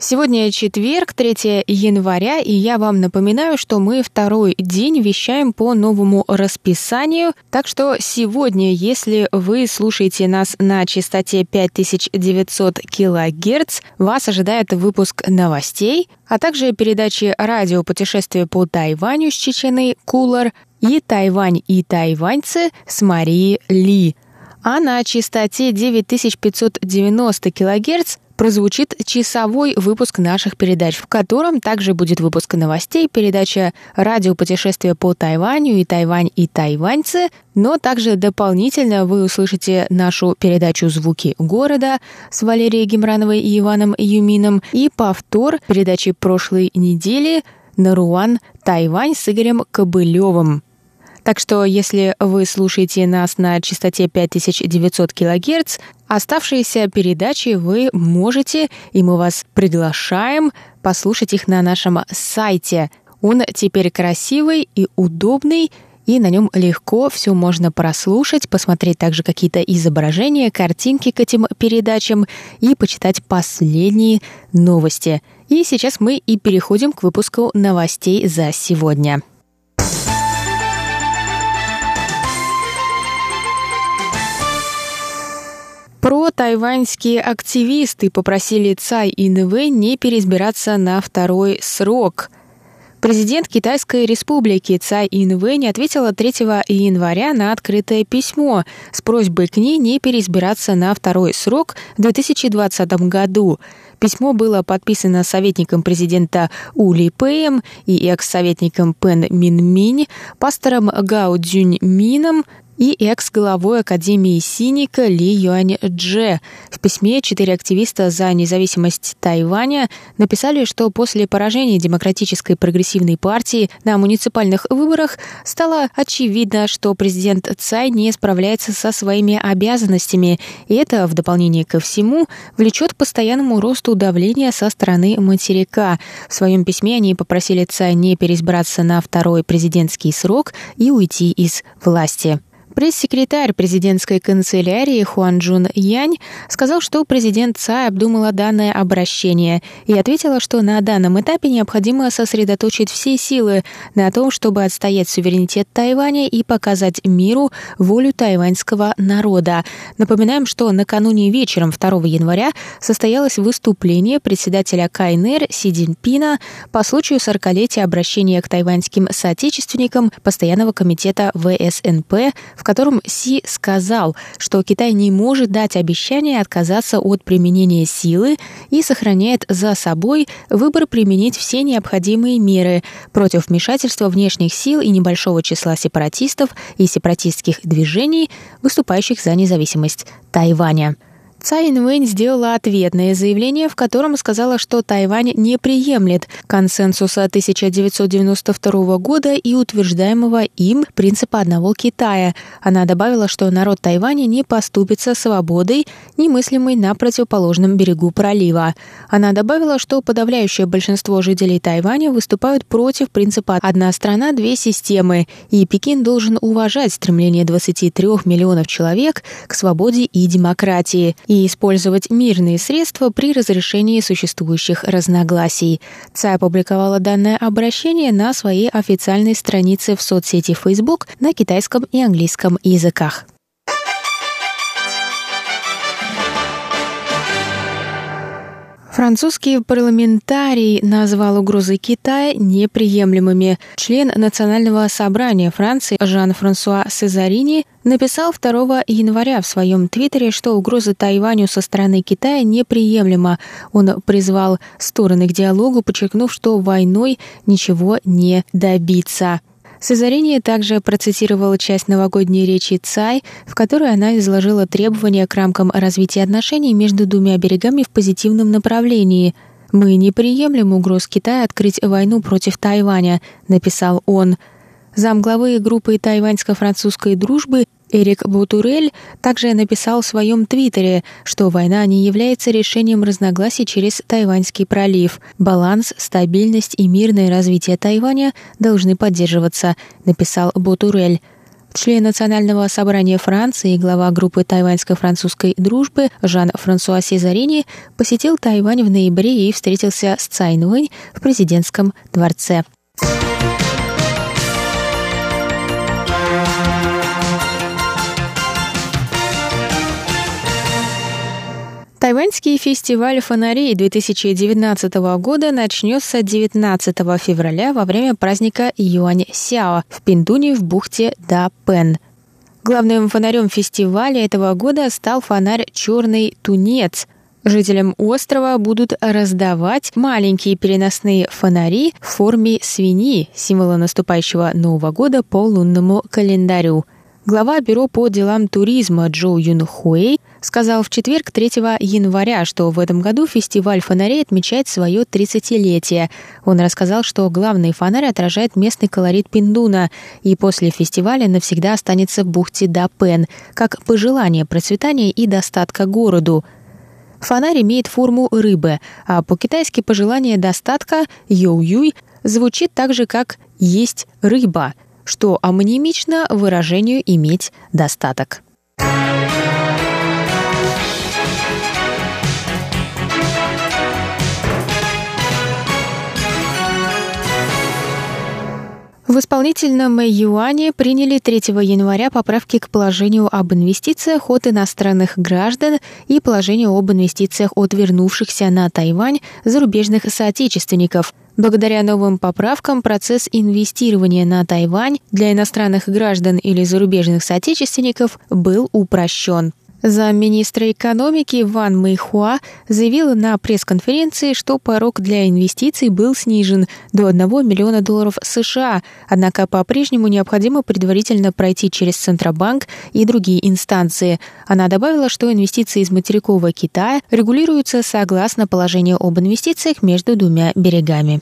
Сегодня четверг, 3 января, и я вам напоминаю, что мы второй день вещаем по новому расписанию. Так что сегодня, если вы слушаете нас на частоте 5900 кГц, вас ожидает выпуск новостей, а также передачи радио «Путешествие по Тайваню» с Чеченой Кулор и «Тайвань и тайваньцы» с Марией Ли. А на частоте 9590 кГц прозвучит часовой выпуск наших передач, в котором также будет выпуск новостей, передача «Радио путешествие по Тайваню» и «Тайвань и тайваньцы», но также дополнительно вы услышите нашу передачу «Звуки города» с Валерией Гемрановой и Иваном Юмином и повтор передачи прошлой недели «Наруан, Тайвань» с Игорем Кобылевым. Так что, если вы слушаете нас на частоте 5900 кГц, оставшиеся передачи вы можете, и мы вас приглашаем, послушать их на нашем сайте. Он теперь красивый и удобный, и на нем легко все можно прослушать, посмотреть также какие-то изображения, картинки к этим передачам и почитать последние новости. И сейчас мы и переходим к выпуску новостей за сегодня. Протайваньские активисты попросили Цай Инвэй не переизбираться на второй срок. Президент Китайской республики Цай Инвэй не ответила 3 января на открытое письмо с просьбой к ней не переизбираться на второй срок в 2020 году. Письмо было подписано советником президента У Ли Пэем и экс-советником Пэн Мин Минь, пастором Гао Цзюньмином и экс-главой Академии Синика Ли Юань Чжэ. В письме 4 активиста за независимость Тайваня написали, что после поражения Демократической прогрессивной партии на муниципальных выборах стало очевидно, что президент Цай не справляется со своими обязанностями, и это, в дополнение ко всему, влечет к постоянному росту давления со стороны материка. В своем письме они попросили Цай не переизбраться на второй президентский срок и уйти из власти. Пресс-секретарь президентской канцелярии Хуанчжун Янь сказал, что президент Цай обдумала данное обращение и ответила, что на данном этапе необходимо сосредоточить все силы на том, чтобы отстоять суверенитет Тайваня и показать миру волю тайваньского народа. Напоминаем, что накануне вечером 2 января состоялось выступление председателя КНР Си Цзиньпина по случаю 40-летия обращения к тайваньским соотечественникам Постоянного комитета ВСНП, в котором Си сказал, что Китай не может дать обещание отказаться от применения силы и сохраняет за собой выбор применить все необходимые меры против вмешательства внешних сил и небольшого числа сепаратистов и сепаратистских движений, выступающих за независимость Тайваня. Цай Инвэнь сделала ответное заявление, в котором сказала, что Тайвань не приемлет консенсуса 1992 года и утверждаемого им принципа одного Китая. Она добавила, что народ Тайваня не поступится свободой, немыслимой на противоположном берегу пролива. Она добавила, что подавляющее большинство жителей Тайваня выступают против принципа «одна страна, две системы», и Пекин должен уважать стремление 23 миллионов человек к свободе и демократии и использовать мирные средства при разрешении существующих разногласий. Цай опубликовала данное обращение на своей официальной странице в соцсети Facebook на китайском и английском языках. Французский парламентарий назвал угрозы Китая неприемлемыми. Член Национального собрания Франции Жан-Франсуа Сезарини написал 2 января в своем твиттере, что угроза Тайваню со стороны Китая неприемлема. Он призвал стороны к диалогу, подчеркнув, что войной ничего не добиться. Сезарини также процитировала часть новогодней речи Цай, в которой она изложила требования к рамкам развития отношений между двумя берегами в позитивном направлении. «Мы не приемлем угроз Китая открыть войну против Тайваня», — написал он. Замглавы группы тайваньско-французской дружбы Эрик Бутурель также написал в своем твиттере, что война не является решением разногласий через Тайваньский пролив. «Баланс, стабильность и мирное развитие Тайваня должны поддерживаться», — написал Бутурель. Член Национального собрания Франции и глава группы тайваньско-французской дружбы Жан-Франсуа Сезарини посетил Тайвань в ноябре и встретился с Цай Инвэй в президентском дворце. Тайваньский фестиваль фонарей 2019 года начнется 19 февраля во время праздника Юань-Сяо в Пиндуне в бухте Да-Пен. Главным фонарем фестиваля этого года стал фонарь «Черный тунец». Жителям острова будут раздавать маленькие переносные фонари в форме свиньи, символа наступающего Нового года по лунному календарю. Глава Бюро по делам туризма Джо Юнхуэй сказал в четверг 3 января, что в этом году фестиваль фонарей отмечает свое 30-летие. Он рассказал, что главный фонарь отражает местный колорит Пиндуна и после фестиваля навсегда останется в бухте Да-Пен, как пожелание процветания и достатка городу. Фонарь имеет форму рыбы, а по-китайски пожелание достатка «йоу-юй» звучит так же, как «есть рыба», что амонимично выражению «иметь достаток». В исполнительном юане приняли 3 января поправки к положению об инвестициях от иностранных граждан и положению об инвестициях от вернувшихся на Тайвань зарубежных соотечественников. Благодаря новым поправкам процесс инвестирования на Тайвань для иностранных граждан или зарубежных соотечественников был упрощен. Замминистра экономики Ван Мэйхуа заявила на пресс-конференции, что порог для инвестиций был снижен до $1 миллиона США, однако по-прежнему необходимо предварительно пройти через Центробанк и другие инстанции. Она добавила, что инвестиции из материкового Китая регулируются согласно положению об инвестициях между двумя берегами.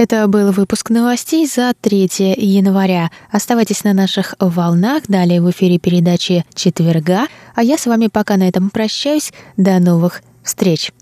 Это был выпуск новостей за 3 января. Оставайтесь на наших волнах. Далее в эфире передачи «Четверга». А я с вами пока на этом прощаюсь. До новых встреч.